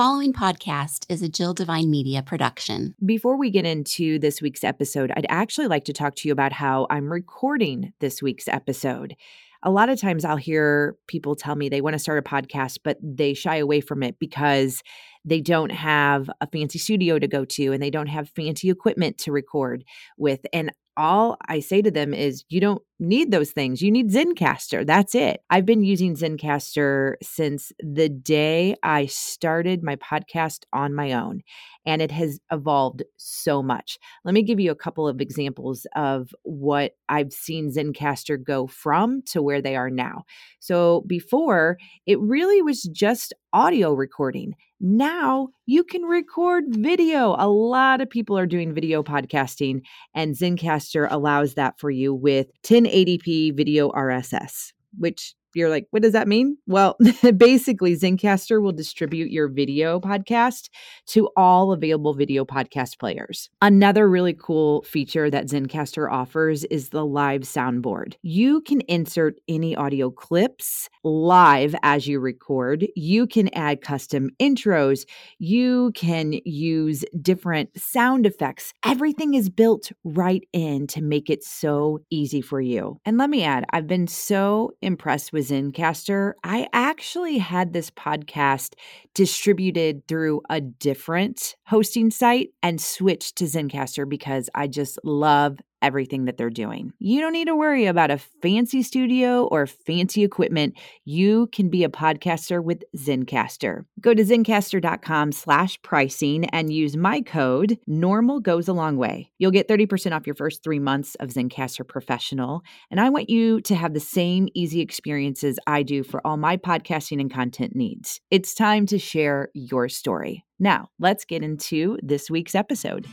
following podcast is a Jill Devine Media production. Before we get into this week's episode, I'd actually like to talk to you about how I'm recording this week's episode. A lot of times I'll hear people tell me they want to start a podcast, but they shy away from it because they don't have a fancy studio to go to and they don't have fancy equipment to record with. And all I say to them is, you don't need those things. You need Zencastr. That's it. I've been using Zencastr since the day I started my podcast on my own, and it has evolved so much. Let me give you a couple of examples of what I've seen Zencastr go from to where they are now. So before, it really was just audio recording. Now you can record video. A lot of people are doing video podcasting, and Zencastr allows that for you with 1080p video RSS, which you're like, what does that mean? Well, basically Zencastr will distribute your video podcast to all available video podcast players. Another really cool feature that Zencastr offers is the live soundboard. You can insert any audio clips live as you record. You can add custom intros. You can use different sound effects. Everything is built right in to make it so easy for you. And let me add, I've been so impressed with Zencastr. I actually had this podcast distributed through a different hosting site and switched to Zencastr because I just love everything that they're doing. You don't need to worry about a fancy studio or fancy equipment. You can be a podcaster with Zencastr. Go to Zencastr.com/pricing and use my code NORMALGOESALONGWAY. You'll get 30% off your first 3 months of Zencastr Professional. And I want you to have the same easy experiences I do for all my podcasting and content needs. It's time to share your story. Now, let's get into this week's episode.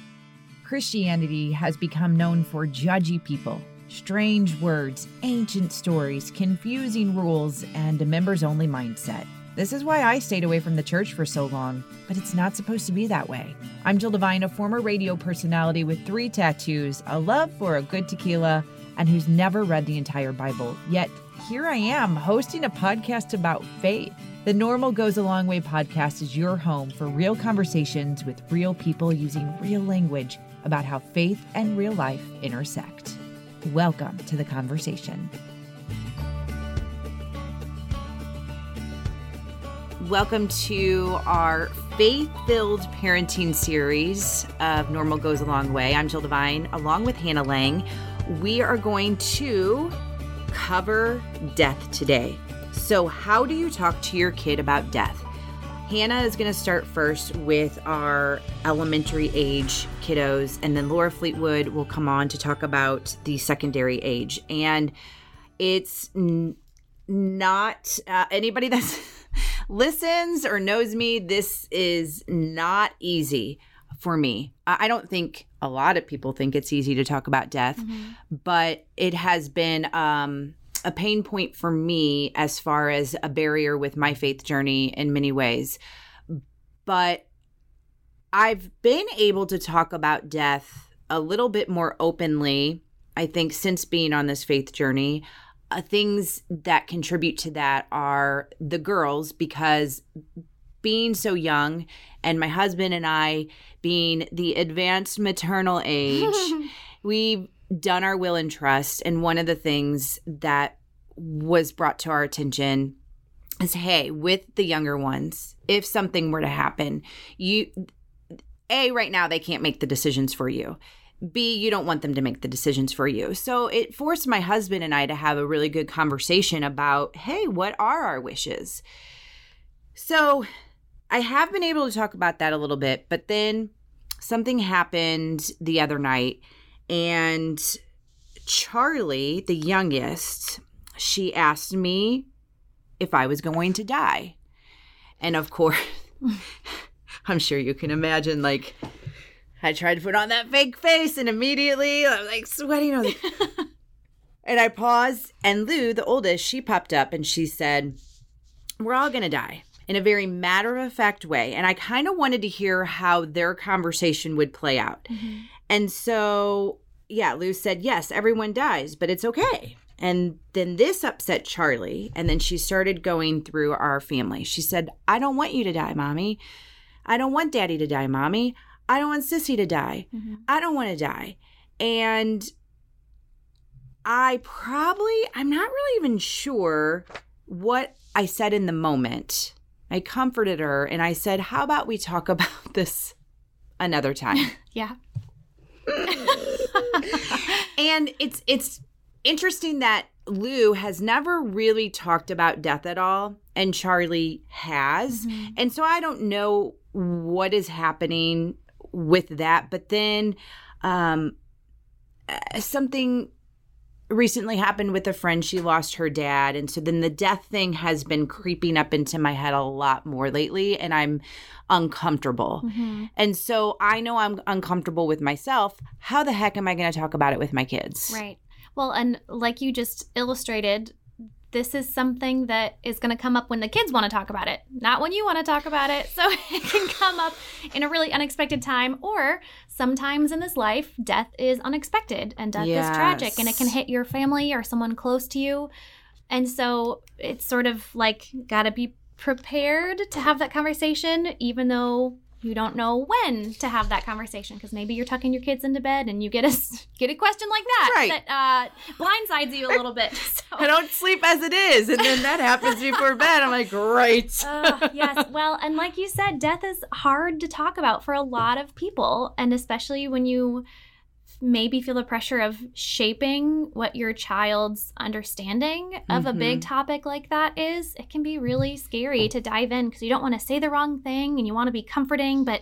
Christianity has become known for judgy people, strange words, ancient stories, confusing rules, and a members-only mindset. This is why I stayed away from the church for so long, but it's not supposed to be that way. I'm Jill Devine, a former radio personality with 3 tattoos, a love for a good tequila, and who's never read the entire Bible. Yet, here I am hosting a podcast about faith. The Normal Goes a Long Way podcast is your home for real conversations with real people using real language about how faith and real life intersect. Welcome to the conversation. Welcome to our faith-filled parenting series of Normal Goes a Long Way. I'm Jill Devine, along with Hannah Lang. We are going to cover death today. So how do you talk to your kid about death? Hannah is going to start first with our elementary age kiddos, and then Laura Fleetwood will come on to talk about the secondary age. And it's not anybody that listens or knows me, this is not easy for me. I don't think a lot of people think it's easy to talk about death, but it has been a pain point for me as far as a barrier with my faith journey in many ways. But I've been able to talk about death a little bit more openly, I think, since being on this faith journey. Things that contribute to that are the girls, because being so young and my husband and I being the advanced maternal age, we've done our will and trust. And one of the things that was brought to our attention is, hey, with the younger ones, if something were to happen, A, right now they can't make the decisions for you. B, you don't want them to make the decisions for you. So it forced my husband and I to have a really good conversation about, hey, what are our wishes? So I have been able to talk about that a little bit, but then something happened the other night. And Charlie, the youngest, she asked me if I was going to die. And of course, I'm sure you can imagine, like, I tried to put on that fake face and immediately I'm like sweating. I was like, and I paused, and Lou, the oldest, she popped up and she said, we're all going to die, in a very matter-of-fact way. And I kind of wanted to hear how their conversation would play out. Mm-hmm. And so, yeah, Lou said, yes, everyone dies, but it's okay. And then this upset Charlie. And then she started going through our family. She said, I don't want you to die, Mommy. I don't want daddy to die, mommy. I don't want sissy to die. Mm-hmm. I don't want to die. And I'm not really even sure what I said in the moment. I comforted her and I said, how about we talk about this another time? Yeah. And it's interesting that Lou has never really talked about death at all, and Charlie has. Mm-hmm. And so I don't know what is happening with that. But then something recently happened with a friend. She lost her dad. And so then the death thing has been creeping up into my head a lot more lately, and I'm uncomfortable. Mm-hmm. And so I know I'm uncomfortable with myself. How the heck am I going to talk about it with my kids? Right. Well, and like you just illustrated, this is something that is going to come up when the kids want to talk about it, not when you want to talk about it. So it can come up in a really unexpected time, or sometimes in this life, death is unexpected and death is tragic, and it can hit your family or someone close to you. And so it's sort of like got to be prepared to have that conversation, even though you don't know when to have that conversation, because maybe you're tucking your kids into bed and you get a question like that, right, that blindsides you a little bit. So. I don't sleep as it is, and then that happens before bed. I'm like, great. Yes. Well, and like you said, death is hard to talk about for a lot of people, and especially when you maybe feel the pressure of shaping what your child's understanding of mm-hmm. a big topic like that is, it can be really scary to dive in, because you don't want to say the wrong thing and you want to be comforting, but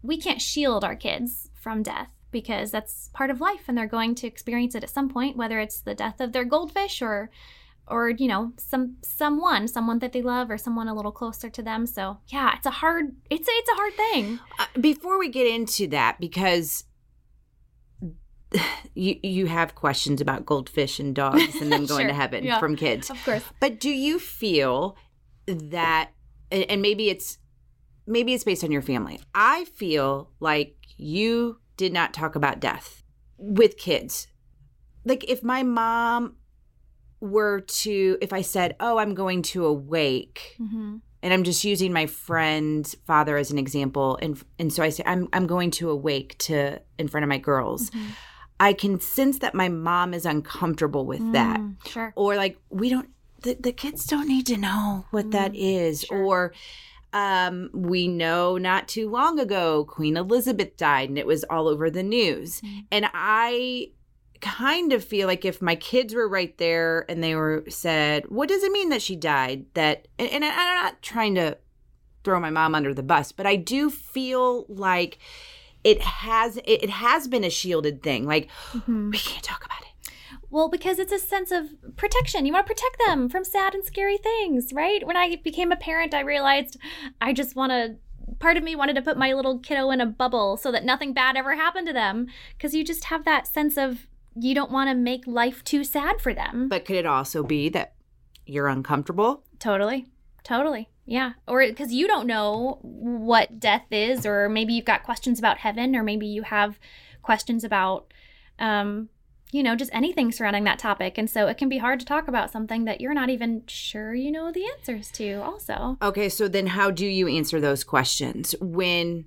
we can't shield our kids from death, because that's part of life and they're going to experience it at some point, whether it's the death of their goldfish or you know, someone that they love, or someone a little closer to them. So yeah, it's a hard thing. Before we get into that, because you have questions about goldfish and dogs and them going sure. to heaven yeah. from kids. Of course. But do you feel that, and maybe it's based on your family, I feel like you did not talk about death with kids. Like if my mom if I said, oh, I'm going to a wake, mm-hmm. and I'm just using my friend's father as an example, and so I say, I'm going to a wake to in front of my girls. Mm-hmm. I can sense that my mom is uncomfortable with that. Sure. Or like, we don't, the kids don't need to know what that is. Sure. Or we know not too long ago, Queen Elizabeth died and it was all over the news. Mm-hmm. And I kind of feel like if my kids were right there and they were said, what does it mean that she died? That, and I'm not trying to throw my mom under the bus, but I do feel like it has been a shielded thing. Like, mm-hmm. we can't talk about it. Well, because it's a sense of protection. You want to protect them from sad and scary things, right? When I became a parent, I realized part of me wanted to put my little kiddo in a bubble so that nothing bad ever happened to them, because you just have that sense of you don't want to make life too sad for them. But could it also be that you're uncomfortable? Totally. Yeah. Or because you don't know what death is, or maybe you've got questions about heaven, or maybe you have questions about, you know, just anything surrounding that topic. And so it can be hard to talk about something that you're not even sure you know the answers to also. Okay. So then how do you answer those questions when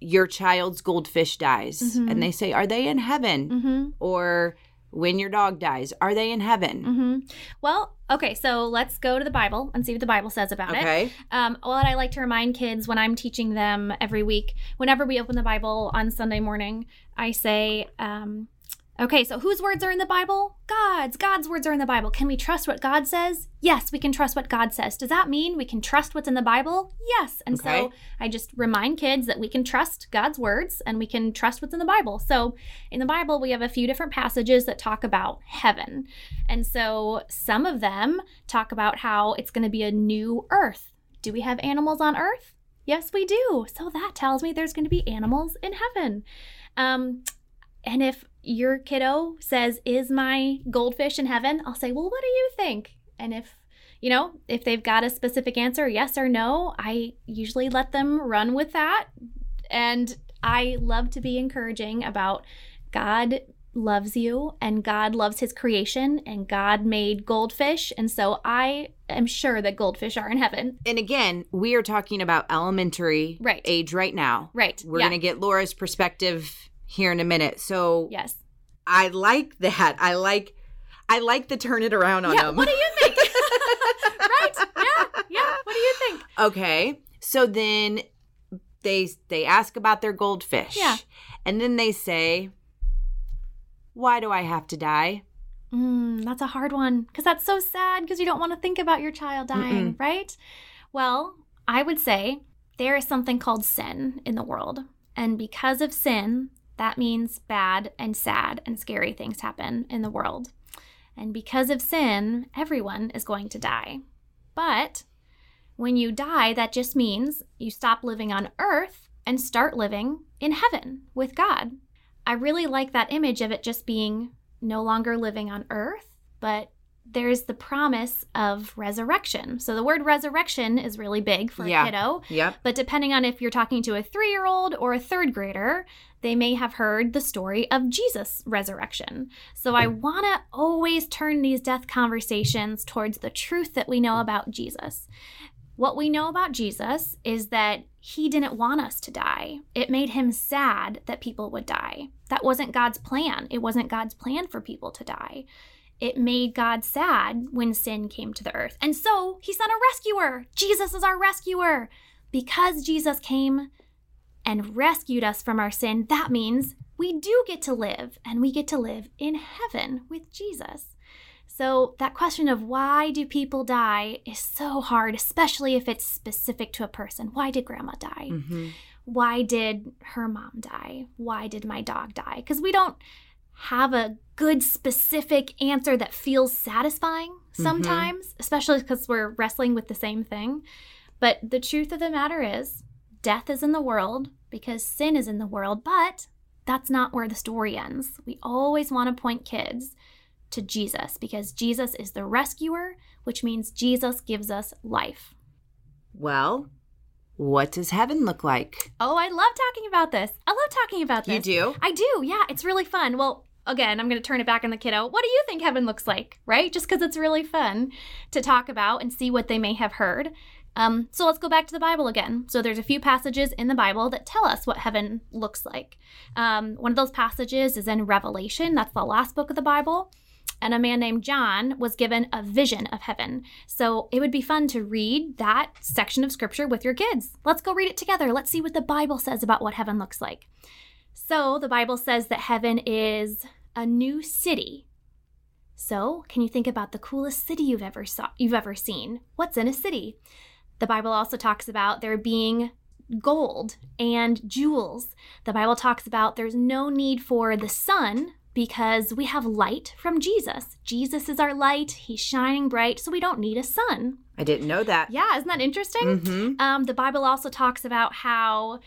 your child's goldfish dies, mm-hmm. and they say, are they in heaven? Mm-hmm. Or when your dog dies, are they in heaven? Mm-hmm. Well, okay, so let's go to the Bible and see what the Bible says about it. What I like to remind kids when I'm teaching them every week, whenever we open the Bible on Sunday morning, I say, okay, so whose words are in the Bible? God's. God's words are in the Bible. Can we trust what God says? Yes, we can trust what God says. Does that mean we can trust what's in the Bible? Yes. And so I just remind kids that we can trust God's words and we can trust what's in the Bible. So in the Bible, we have a few different passages that talk about heaven. And so some of them talk about how it's going to be a new earth. Do we have animals on earth? Yes, we do. So that tells me there's going to be animals in heaven. And if your kiddo says, is my goldfish in heaven? I'll say, well, what do you think? And if they've got a specific answer, yes or no, I usually let them run with that. And I love to be encouraging about God loves you, and God loves his creation, and God made goldfish. And so I am sure that goldfish are in heaven. And again, we are talking about elementary age right now. Right. We're going to get Laura's perspective here in a minute. So yes, I like that. I like the turn it around on them. What do you think? Right. Yeah. What do you think? Okay. So then they ask about their goldfish. Yeah. And then they say, why do I have to die? That's a hard one, because that's so sad, because you don't want to think about your child dying, right? Well, I would say there is something called sin in the world. And because of sin, that means bad and sad and scary things happen in the world. And because of sin, everyone is going to die. But when you die, that just means you stop living on earth and start living in heaven with God. I really like that image of it just being no longer living on earth, but there's the promise of resurrection. So the word resurrection is really big for a kiddo. Yep. But depending on if you're talking to a 3-year-old or a third grader, they may have heard the story of Jesus' resurrection. So I want to always turn these death conversations towards the truth that we know about Jesus. What we know about Jesus is that he didn't want us to die. It made him sad that people would die. That wasn't God's plan. It wasn't God's plan for people to die. It made God sad when sin came to the earth. And so he sent a rescuer. Jesus is our rescuer. Because Jesus came and rescued us from our sin, that means we do get to live, and we get to live in heaven with Jesus. So that question of why do people die is so hard, especially if it's specific to a person. Why did grandma die? Mm-hmm. Why did her mom die? Why did my dog die? Because we don't have a good specific answer that feels satisfying sometimes, especially because we're wrestling with the same thing. But the truth of the matter is death is in the world because sin is in the world, but that's not where the story ends. We always want to point kids to Jesus, because Jesus is the rescuer, which means Jesus gives us life. Well, what does heaven look like? Oh, I love talking about this. You do? I do. Yeah, it's really fun. Well, again, I'm going to turn it back on the kiddo. What do you think heaven looks like, right? Just because it's really fun to talk about and see what they may have heard. So let's go back to the Bible again. So there's a few passages in the Bible that tell us what heaven looks like. One of those passages is in Revelation. That's the last book of the Bible. And a man named John was given a vision of heaven. So it would be fun to read that section of scripture with your kids. Let's go read it together. Let's see what the Bible says about what heaven looks like. So the Bible says that heaven is a new city. So can you think about the coolest city you've ever seen? What's in a city? The Bible also talks about there being gold and jewels. The Bible talks about there's no need for the sun, because we have light from Jesus. Jesus is our light. He's shining bright, so we don't need a sun. I didn't know that. Yeah, isn't that interesting? Mm-hmm. The Bible also talks about how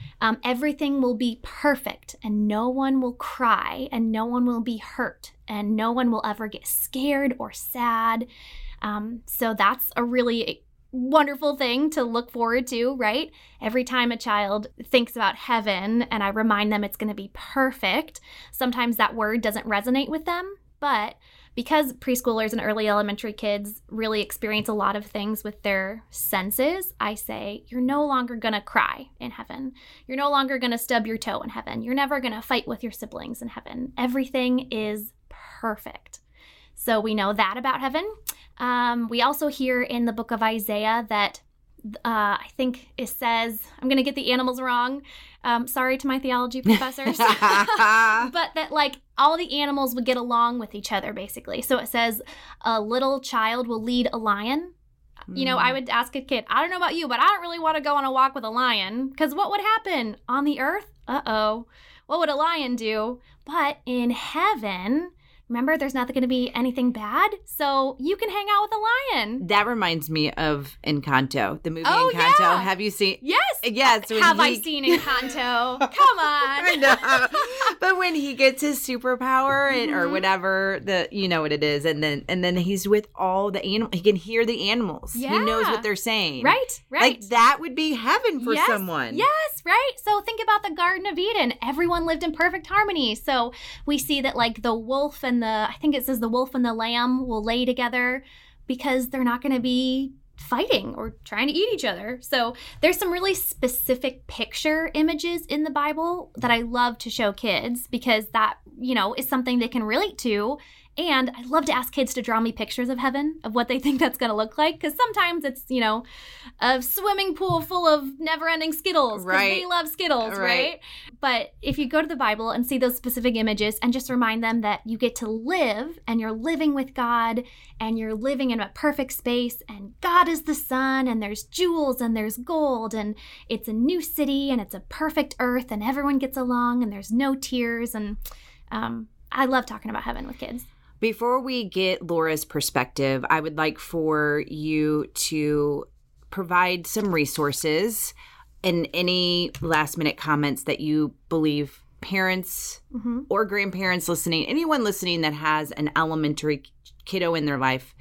everything will be perfect, and no one will cry, and no one will be hurt, and no one will ever get scared or sad. So that's a really wonderful thing to look forward to, right? Every time a child thinks about heaven and I remind them it's going to be perfect, sometimes that word doesn't resonate with them. But because preschoolers and early elementary kids really experience a lot of things with their senses, I say, you're no longer going to cry in heaven. You're no longer going to stub your toe in heaven. You're never going to fight with your siblings in heaven. Everything is perfect. So we know that about heaven. We also hear in the book of Isaiah that I think it says, I'm going to get the animals wrong. Sorry to my theology professors. But that all the animals would get along with each other, basically. So it says a little child will lead a lion. You know, I would ask a kid, I don't know about you, but I don't really want to go on a walk with a lion, because what would happen on the earth? What would a lion do? But in heaven, remember, there's not going to be anything bad, so you can hang out with a lion. That reminds me of Encanto, the movie Encanto. Yeah. Have you seen? Yes. I seen Encanto? Come on. I know. But when he gets his superpower and, or whatever, the you know what it is, and then he's with all the animals. He can hear the animals. Yeah. He knows what they're saying. Right. Like that would be heaven for someone. Yes, right. So think about the Garden of Eden. Everyone lived in perfect harmony. So we see that like the wolf and I think it says the wolf and the lamb will lay together because they're not going to be fighting or trying to eat each other. So there's some really specific picture images in the Bible that I love to show kids because that, you know, is something they can relate to. And I love to ask kids to draw me pictures of heaven, of what they think that's going to look like. Because sometimes it's, you know, a swimming pool full of never-ending Skittles. Right. Because they love Skittles, right? But if you go to the Bible and see those specific images and just remind them that you get to live and you're living with God and you're living in a perfect space and God is the sun and there's jewels and there's gold and it's a new city and it's a perfect earth and everyone gets along and there's no tears. And I love talking about heaven with kids. Before we get Laura's perspective, I would like for you to provide some resources and any last-minute comments that you believe parents or grandparents listening, anyone listening that has an elementary kiddo in their life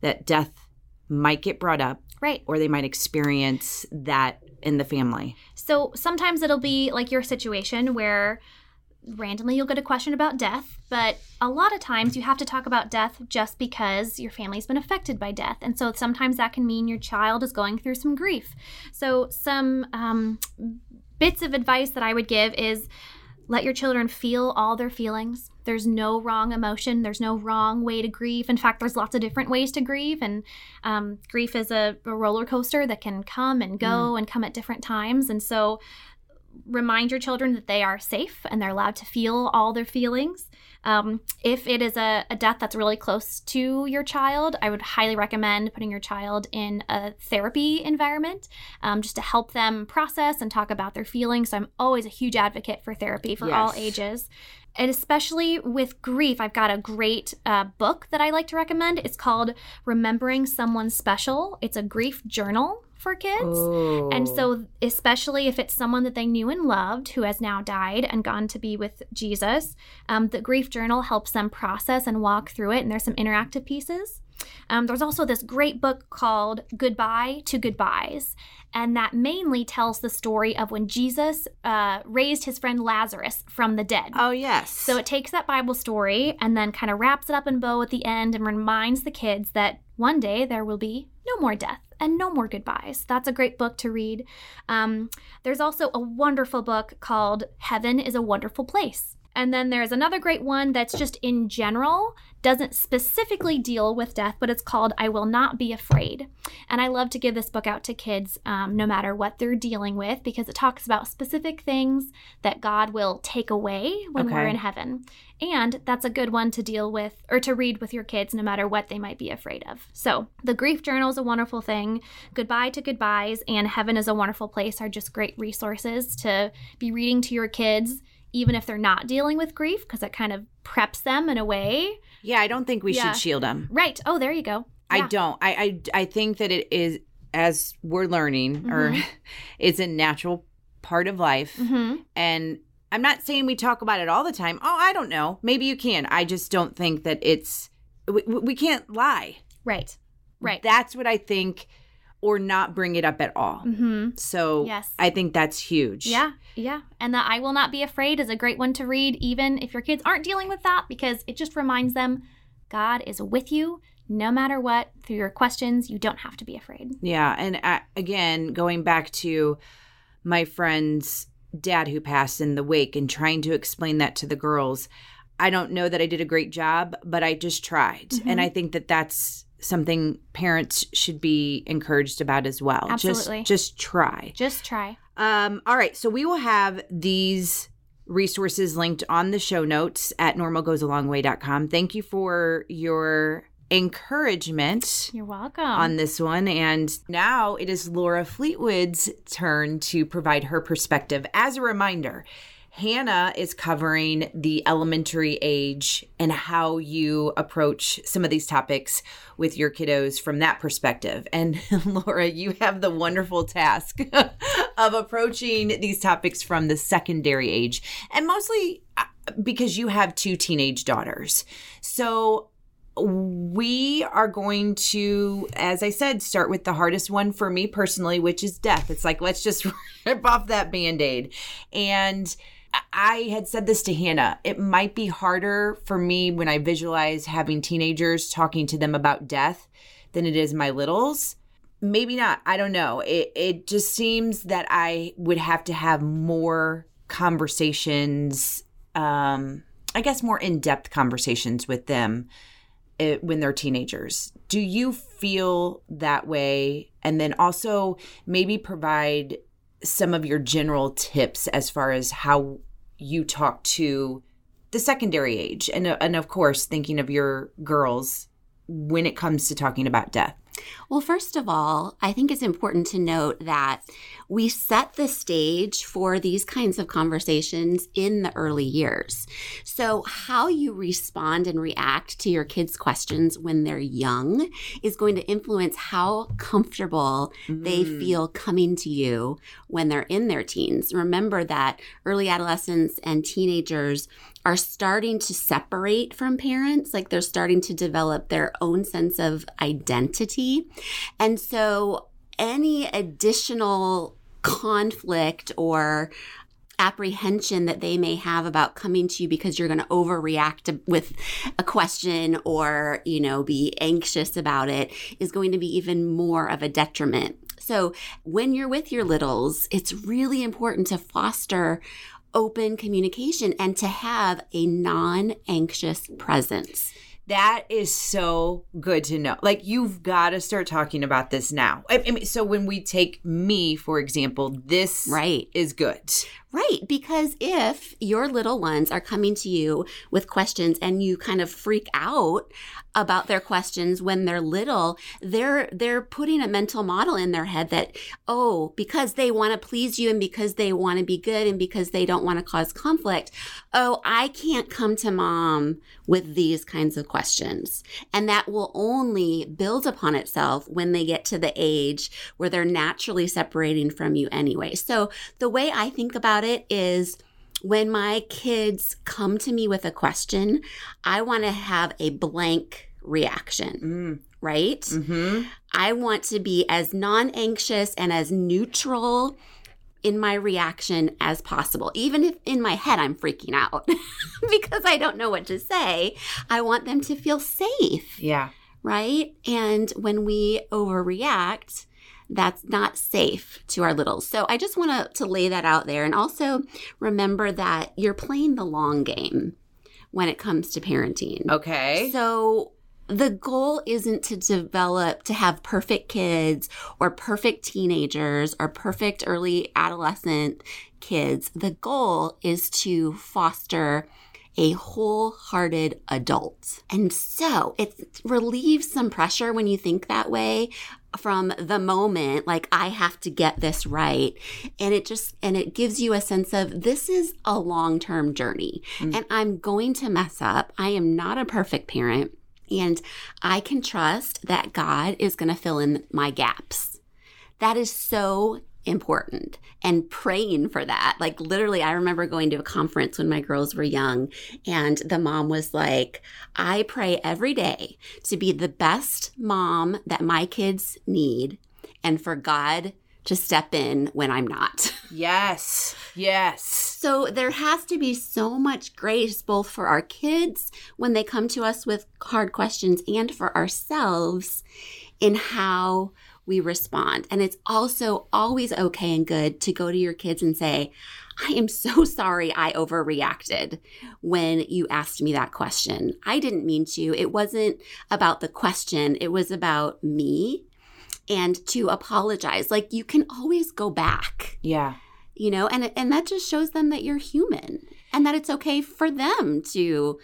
that death might get brought up. Right. Or they might experience that in the family. So sometimes it'll be like your situation where randomly you'll get a question about death, but a lot of times you have to talk about death just because your family's been affected by death. And so sometimes that can mean your child is going through some grief. So some bits of advice that I would give is let your children feel all their feelings. There's no wrong emotion. There's no wrong way to grieve. In fact, there's lots of different ways to grieve. And grief is a roller coaster that can come and go and come at different times. And so remind your children that they are safe and they're allowed to feel all their feelings. If it is a death that's really close to your child, I would highly recommend putting your child in a therapy environment just to help them process and talk about their feelings. So I'm always a huge advocate for therapy for all ages. And especially with grief, I've got a great book that I like to recommend. It's called Remembering Someone Special. It's a grief journal for kids. Ooh. And so especially if it's someone that they knew and loved who has now died and gone to be with Jesus, the grief journal helps them process and walk through it. And there's some interactive pieces. There's also this great book called Goodbye to Goodbyes. And that mainly tells the story of when Jesus raised his friend Lazarus from the dead. Oh, yes. So it takes that Bible story and then kind of wraps it up in bow at the end and reminds the kids that one day there will be no more death and no more goodbyes. That's a great book to read. There's also a wonderful book called Heaven is a Wonderful Place. And then there's another great one that's just in general, doesn't specifically deal with death, but it's called I Will Not Be Afraid. And I love to give this book out to kids no matter what they're dealing with because it talks about specific things that God will take away when we're in heaven. And that's a good one to deal with or to read with your kids no matter what they might be afraid of. So the grief journal is a wonderful thing. Goodbye to Goodbyes and Heaven is a Wonderful Place are just great resources to be reading to your kids even if they're not dealing with grief, because it kind of preps them in a way. Yeah, I don't think we should shield them. Right. Oh, there you go. Yeah. I think that it is, as we're learning, or it's a natural part of life. And I'm not saying we talk about it all the time. Oh, I don't know. Maybe you can. I just don't think that it's – we can't lie. Right. That's what I think – or not bring it up at all. So I think that's huge. Yeah. And the I Will Not Be Afraid is a great one to read, even if your kids aren't dealing with that, because it just reminds them God is with you no matter what. Through your questions, you don't have to be afraid. Yeah. And again, going back to my friend's dad who passed in the wake and trying to explain that to the girls, I don't know that I did a great job, but I just tried. And I think that that's something parents should be encouraged about as well. Absolutely. Just try. Just try. All right. So we will have these resources linked on the show notes at normalgoesalongway.com. Thank you for your encouragement. You're welcome. On this one. And now it is Laura Fleetwood's turn to provide her perspective. As a reminder, Hannah is covering the elementary age and how you approach some of these topics with your kiddos from that perspective. And Laura, you have the wonderful task of approaching these topics from the secondary age, and mostly because you have two teenage daughters. So we are going to, as I said, start with the hardest one for me personally, which is death. It's like, let's just rip off that Band-Aid. And I had said this to Hannah, it might be harder for me when I visualize having teenagers talking to them about death than it is my littles. Maybe not. I don't know. It just seems that I would have to have more conversations, I guess more in-depth conversations with them when they're teenagers. Do you feel that way? And then also maybe provide some of your general tips as far as how you talk to the secondary age. And of course, thinking of your girls when it comes to talking about death. Well, first of all, I think it's important to note that we set the stage for these kinds of conversations in the early years. So how you respond and react to your kids' questions when they're young is going to influence how comfortable they feel coming to you when they're in their teens. Remember that early adolescents and teenagers are starting to separate from parents, like they're starting to develop their own sense of identity. And so any additional conflict or apprehension that they may have about coming to you because you're going to overreact with a question or, you know, be anxious about it is going to be even more of a detriment. So when you're with your littles, it's really important to foster open communication and to have a non-anxious presence. That is so good to know. Like, you've got to start talking about this now. I mean, so when we take me, for example, this is good. Right, because if your little ones are coming to you with questions and you kind of freak out about their questions when they're little, they're putting a mental model in their head that, oh, because they want to please you and because they want to be good and because they don't want to cause conflict, oh, I can't come to mom with these kinds of questions. And that will only build upon itself when they get to the age where they're naturally separating from you anyway. So the way I think about it is when my kids come to me with a question, I want to have a blank reaction, right? Mm-hmm. I want to be as non-anxious and as neutral in my reaction as possible. Even if in my head I'm freaking out because I don't know what to say, I want them to feel safe. Yeah. Right? And when we overreact, that's not safe to our littles. So I just want to lay that out there. And also remember that you're playing the long game when it comes to parenting. Okay. So the goal isn't to develop, to have perfect kids or perfect teenagers or perfect early adolescent kids. The goal is to foster a wholehearted adult. And so it relieves some pressure when you think that way from the moment, like, I have to get this right. And it gives you a sense of this is a long-term journey. Mm-hmm. And I'm going to mess up. I am not a perfect parent. And I can trust that God is going to fill in my gaps. That is so important, and praying for that. Like, literally, I remember going to a conference when my girls were young, and the mom was like, I pray every day to be the best mom that my kids need and for God to step in when I'm not. Yes. Yes. So there has to be so much grace both for our kids when they come to us with hard questions and for ourselves in how we respond. And it's also always okay and good to go to your kids and say, I am so sorry I overreacted when you asked me that question. I didn't mean to. It wasn't about the question. It was about me, and to apologize. Like, you can always go back. Yeah. You know, and that just shows them that you're human and that it's okay for them to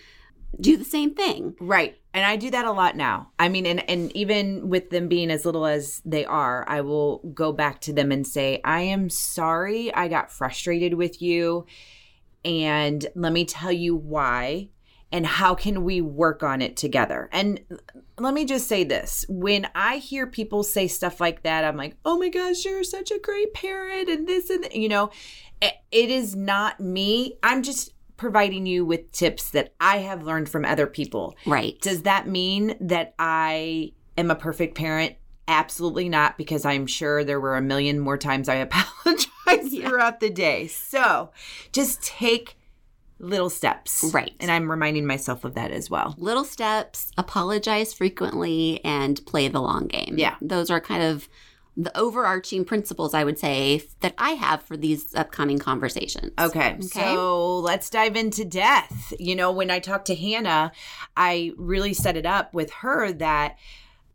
do the same thing. Right. And I do that a lot now. I mean, and even with them being as little as they are, I will go back to them and say, I am sorry I got frustrated with you. and let me tell you why and how can we work on it together. And let me just say this. When I hear people say stuff like that, I'm like, oh my gosh, you're such a great parent and this and that. You know, it is not me. I'm just providing you with tips that I have learned from other people. Right. Does that mean that I am a perfect parent? Absolutely not, because I'm sure there were a million more times I apologized throughout the day. So just take little steps. Right. And I'm reminding myself of that as well. Little steps, apologize frequently, and play the long game. Yeah. Those are kind of the overarching principles, I would say, that I have for these upcoming conversations. Okay. So let's dive into death. You know, when I talked to Hannah, I really set it up with her that,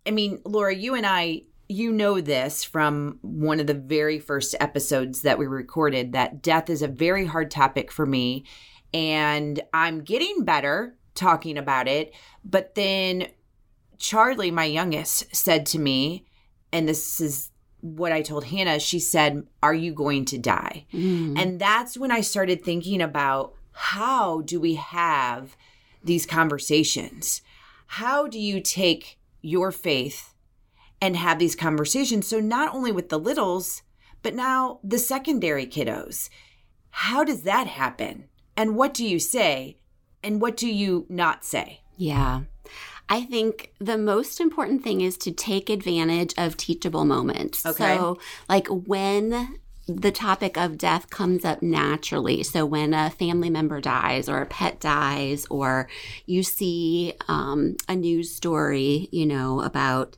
I mean, Laura, you and I, you know this from one of the very first episodes that we recorded, that death is a very hard topic for me, and I'm getting better talking about it. But then Charlie, my youngest, said to me, and this is what I told Hannah, she said, are you going to die? Mm. And that's when I started thinking about, how do we have these conversations? How do you take your faith and have these conversations? So not only with the littles, but now the secondary kiddos. How does that happen? And what do you say? And what do you not say? Yeah. I think the most important thing is to take advantage of teachable moments. Okay. So like when the topic of death comes up naturally, so when a family member dies or a pet dies, or you see a news story, you know, about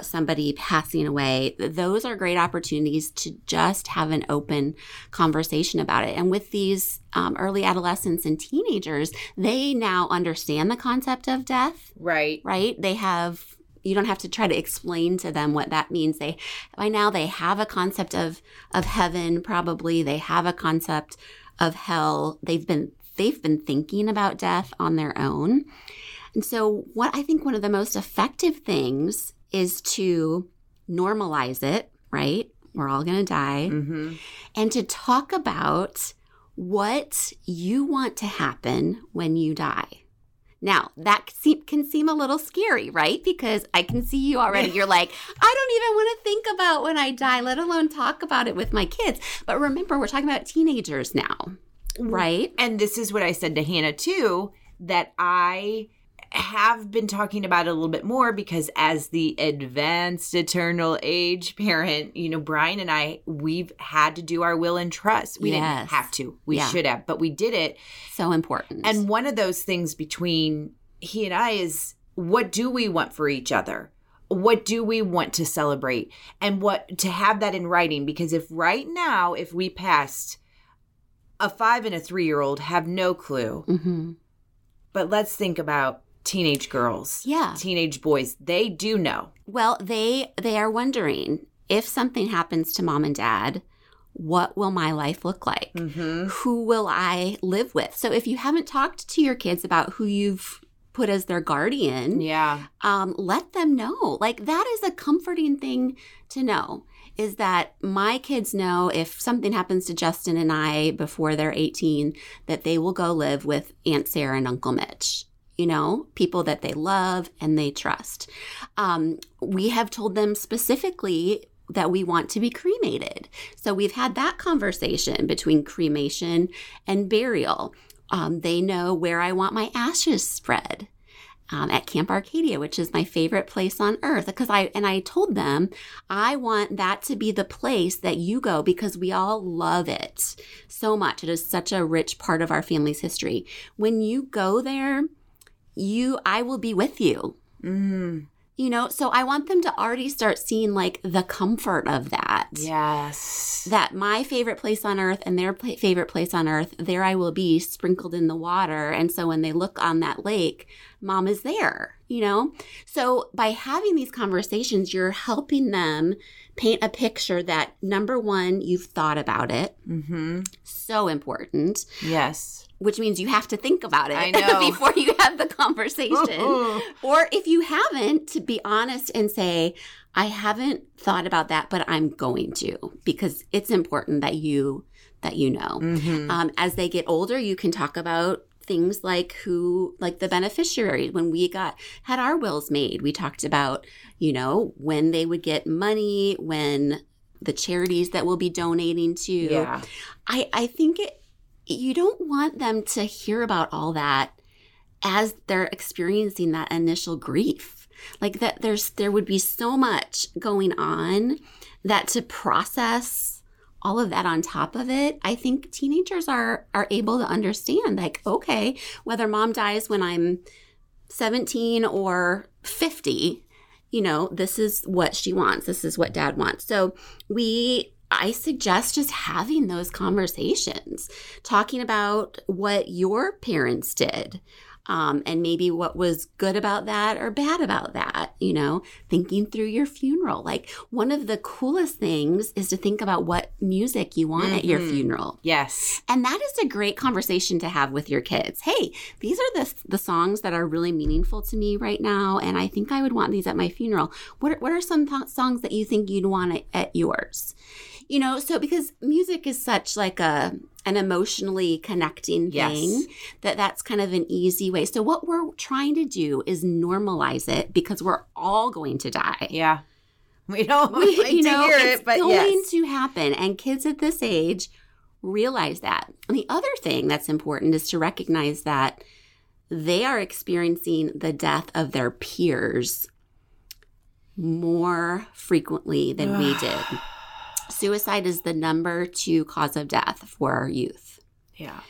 somebody passing away, those are great opportunities to just have an open conversation about it. And with these early adolescents and teenagers, they now understand the concept of death. Right. Right? They have, you don't have to try to explain to them what that means. They, by now they have a concept of heaven, probably. They have a concept of hell. They've been thinking about death on their own. And so what I think one of the most effective things is to normalize it, right? We're all going to die. Mm-hmm. And to talk about what you want to happen when you die. Now, that can seem a little scary, right? Because I can see you already. You're like, I don't even want to think about when I die, let alone talk about it with my kids. But remember, we're talking about teenagers now, right? And this is what I said to Hannah, too, that I have been talking about it a little bit more, because as the advanced eternal age parent, you know, Brian and I, we've had to do our will and trust. We didn't have to. We should have, but we did it. So important. And one of those things between he and I is, what do we want for each other? What do we want to celebrate? And what to have that in writing? Because if right now, if we passed, a 5 and a 3-year-old have no clue. Mm-hmm. But let's think about teenage girls, teenage boys, they do know. Well, they are wondering, if something happens to mom and dad, what will my life look like? Mm-hmm. Who will I live with? So if you haven't talked to your kids about who you've put as their guardian, let them know. Like, that is a comforting thing to know, is that my kids know if something happens to Justin and I before they're 18, that they will go live with Aunt Sarah and Uncle Mitch. You know, people that they love and they trust. We have told them specifically that we want to be cremated. So we've had that conversation between cremation and burial. They know where I want my ashes spread, at Camp Arcadia, which is my favorite place on earth. Because I told them, I want that to be the place that you go, because we all love it so much. It is such a rich part of our family's history. When you go there, I will be with you, you know, so I want them to already start seeing like the comfort of that. Yes. That my favorite place on earth and their favorite place on earth, there I will be, sprinkled in the water. And so when they look on that lake, mom is there, you know. So by having these conversations, you're helping them paint a picture that, number one, you've thought about it. Mm-hmm. So important. Yes. Which means you have to think about it before you have the conversation. Or if you haven't, to be honest and say, I haven't thought about that, but I'm going to, because it's important that you that you know. Mm-hmm. As they get older, you can talk about things like who, like the beneficiary. When we had our wills made, we talked about, you know, when they would get money, when the charities that we'll be donating to. Yeah. I think you don't want them to hear about all that as they're experiencing that initial grief. Like that there would be so much going on that to process all of that on top of it, I think teenagers are able to understand, like, okay, whether mom dies when I'm 17 or 50, you know, this is what she wants. This is what dad wants. So I suggest just having those conversations, talking about what your parents did. And maybe what was good about that or bad about that, you know, thinking through your funeral. Like, one of the coolest things is to think about what music you want at your funeral. Yes. And that is a great conversation to have with your kids. Hey, these are the songs that are really meaningful to me right now, and I think I would want these at my funeral. What are some songs that you think you'd want at yours? You know, so because music is such like an emotionally connecting thing, yes, that's kind of an easy way. So what we're trying to do is normalize it, because we're all going to die. Yeah. We don't like you to know, hear it, but yes. It's going to happen. And kids at this age realize that. And the other thing that's important is to recognize that they are experiencing the death of their peers more frequently than we did. Suicide is the number 2 cause of death for our youth. Yeah.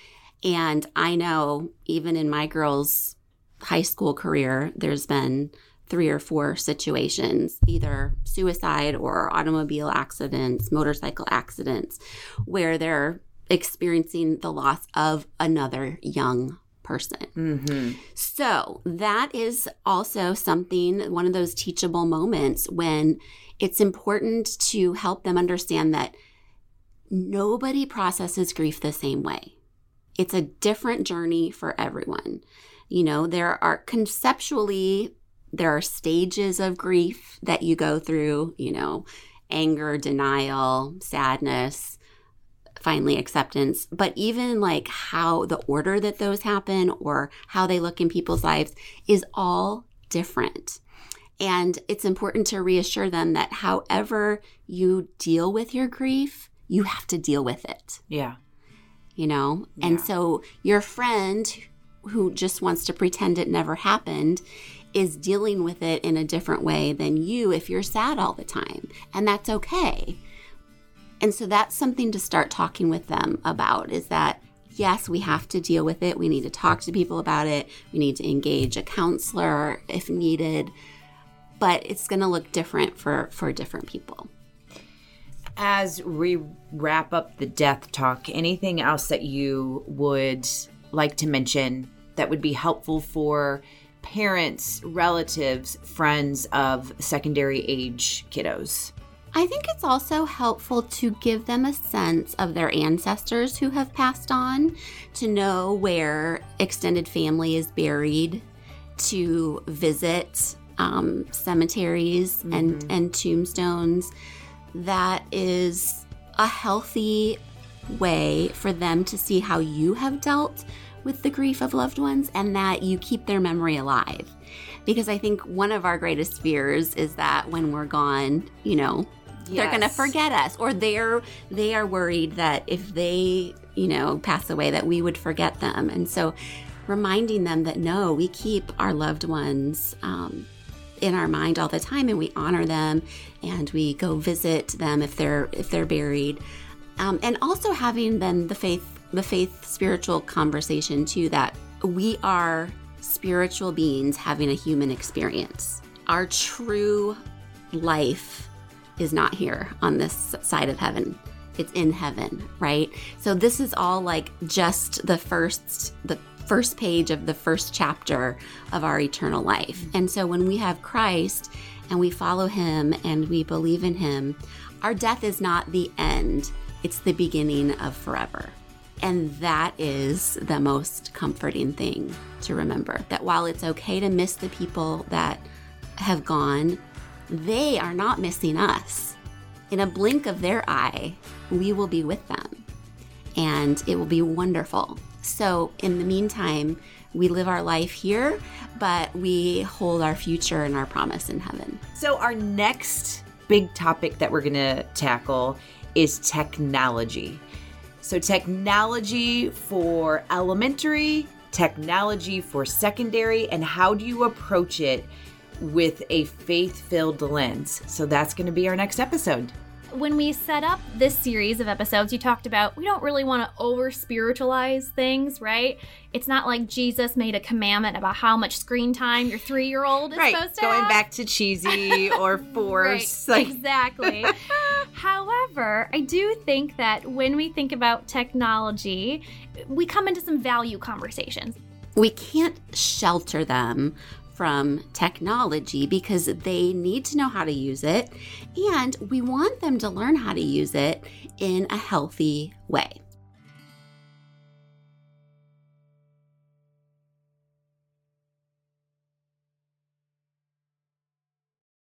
And I know even in my girls' high school career, there's been 3 or 4 situations, either suicide or automobile accidents, motorcycle accidents, where they're experiencing the loss of another young person. Mm-hmm. So that is also something, one of those teachable moments when it's important to help them understand that nobody processes grief the same way. It's a different journey for everyone. You know, there are stages of grief that you go through, you know, anger, denial, sadness, finally acceptance. But even like how the order that those happen or how they look in people's lives is all different. And it's important to reassure them that however you deal with your grief, you have to deal with it. Yeah. You know? Yeah. And so your friend who just wants to pretend it never happened is dealing with it in a different way than you if you're sad all the time. And that's okay. And so that's something to start talking with them about, is that, yes, we have to deal with it. We need to talk to people about it. We need to engage a counselor if needed. But it's going to look different for different people. As we wrap up the death talk, anything else that you would like to mention that would be helpful for parents, relatives, friends of secondary age kiddos? I think it's also helpful to give them a sense of their ancestors who have passed on, to know where extended family is buried, to visit cemeteries and tombstones. That is a healthy way for them to see how you have dealt with the grief of loved ones, and that you keep their memory alive. Because I think one of our greatest fears is that when we're gone, you know, yes, they're going to forget us, or they are worried that if they, you know, pass away, that we would forget them. And so reminding them that, no, we keep our loved ones in our mind all the time, and we honor them, and we go visit them if they're buried, and also having then the faith spiritual conversation too, that we are spiritual beings having a human experience. Our true life is not here on this side of heaven. It's in heaven, right? So this is all like just the first page of the first chapter of our eternal life. And so when we have Christ and we follow him and we believe in him, our death is not the end. It's the beginning of forever. And that is the most comforting thing to remember, that while it's okay to miss the people that have gone, they are not missing us. In a blink of their eye, we will be with them. and it will be wonderful. So in the meantime, we live our life here, but we hold our future and our promise in heaven. So our next big topic that we're going to tackle is technology. So technology for elementary, technology for secondary, and how do you approach it with a faith-filled lens? So that's going to be our next episode. When we set up this series of episodes, you talked about we don't really want to over-spiritualize things, right? It's not like Jesus made a commandment about how much screen time your 3-year-old is supposed to have. Right, going back to cheesy or force. Right, exactly. However, I do think that when we think about technology, we come into some value conversations. We can't shelter them from technology because they need to know how to use it, and we want them to learn how to use it in a healthy way.